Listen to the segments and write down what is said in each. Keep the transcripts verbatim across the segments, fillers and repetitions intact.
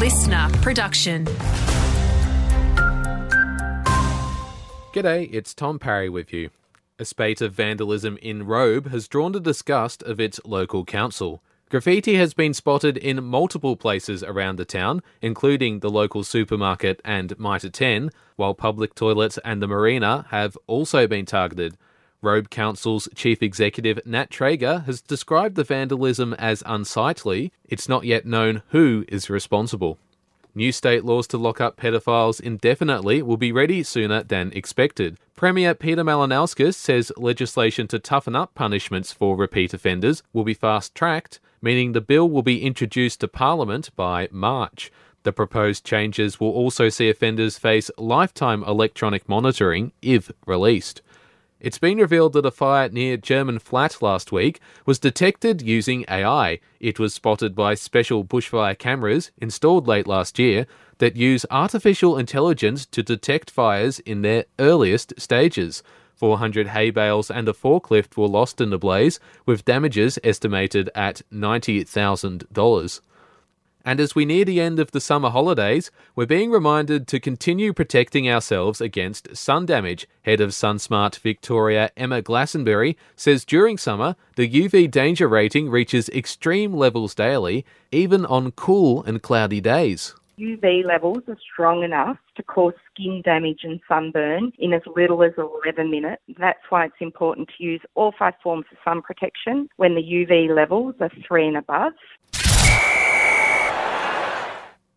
listener production. G'day, it's Tom Parry with you. A spate of vandalism in Robe has drawn the disgust of its local council. Graffiti has been spotted in multiple places around the town, including the local supermarket and Mitre ten, while public toilets and the marina have also been targeted. Robe Council's Chief Executive Nat Traeger has described the vandalism as unsightly. It's not yet known who is responsible. New state laws to lock up pedophiles indefinitely will be ready sooner than expected. Premier Peter Malinowski says legislation to toughen up punishments for repeat offenders will be fast-tracked, meaning the bill will be introduced to Parliament by March. The proposed changes will also see offenders face lifetime electronic monitoring if released. It's been revealed that a fire near German Flat last week was detected using A I. It was spotted by special bushfire cameras installed late last year that use artificial intelligence to detect fires in their earliest stages. four hundred hay bales and a forklift were lost in the blaze, with damages estimated at ninety thousand dollars. And as we near the end of the summer holidays, we're being reminded to continue protecting ourselves against sun damage. Head of SunSmart Victoria, Emma Glassenberry, says during summer, the U V danger rating reaches extreme levels daily, even on cool and cloudy days. U V levels are strong enough to cause skin damage and sunburn in as little as eleven minutes. That's why it's important to use all five forms of sun protection when the U V levels are three and above.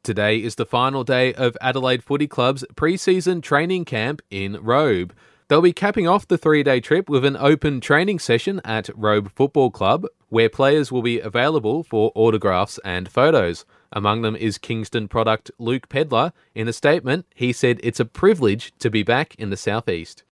Today is the final day of Adelaide Footy Club's pre-season training camp in Robe. They'll be capping off the three-day trip with an open training session at Robe Football Club, where players will be available for autographs and photos. Among them is Kingston product Luke Pedler. In a statement, he said it's a privilege to be back in the Southeast.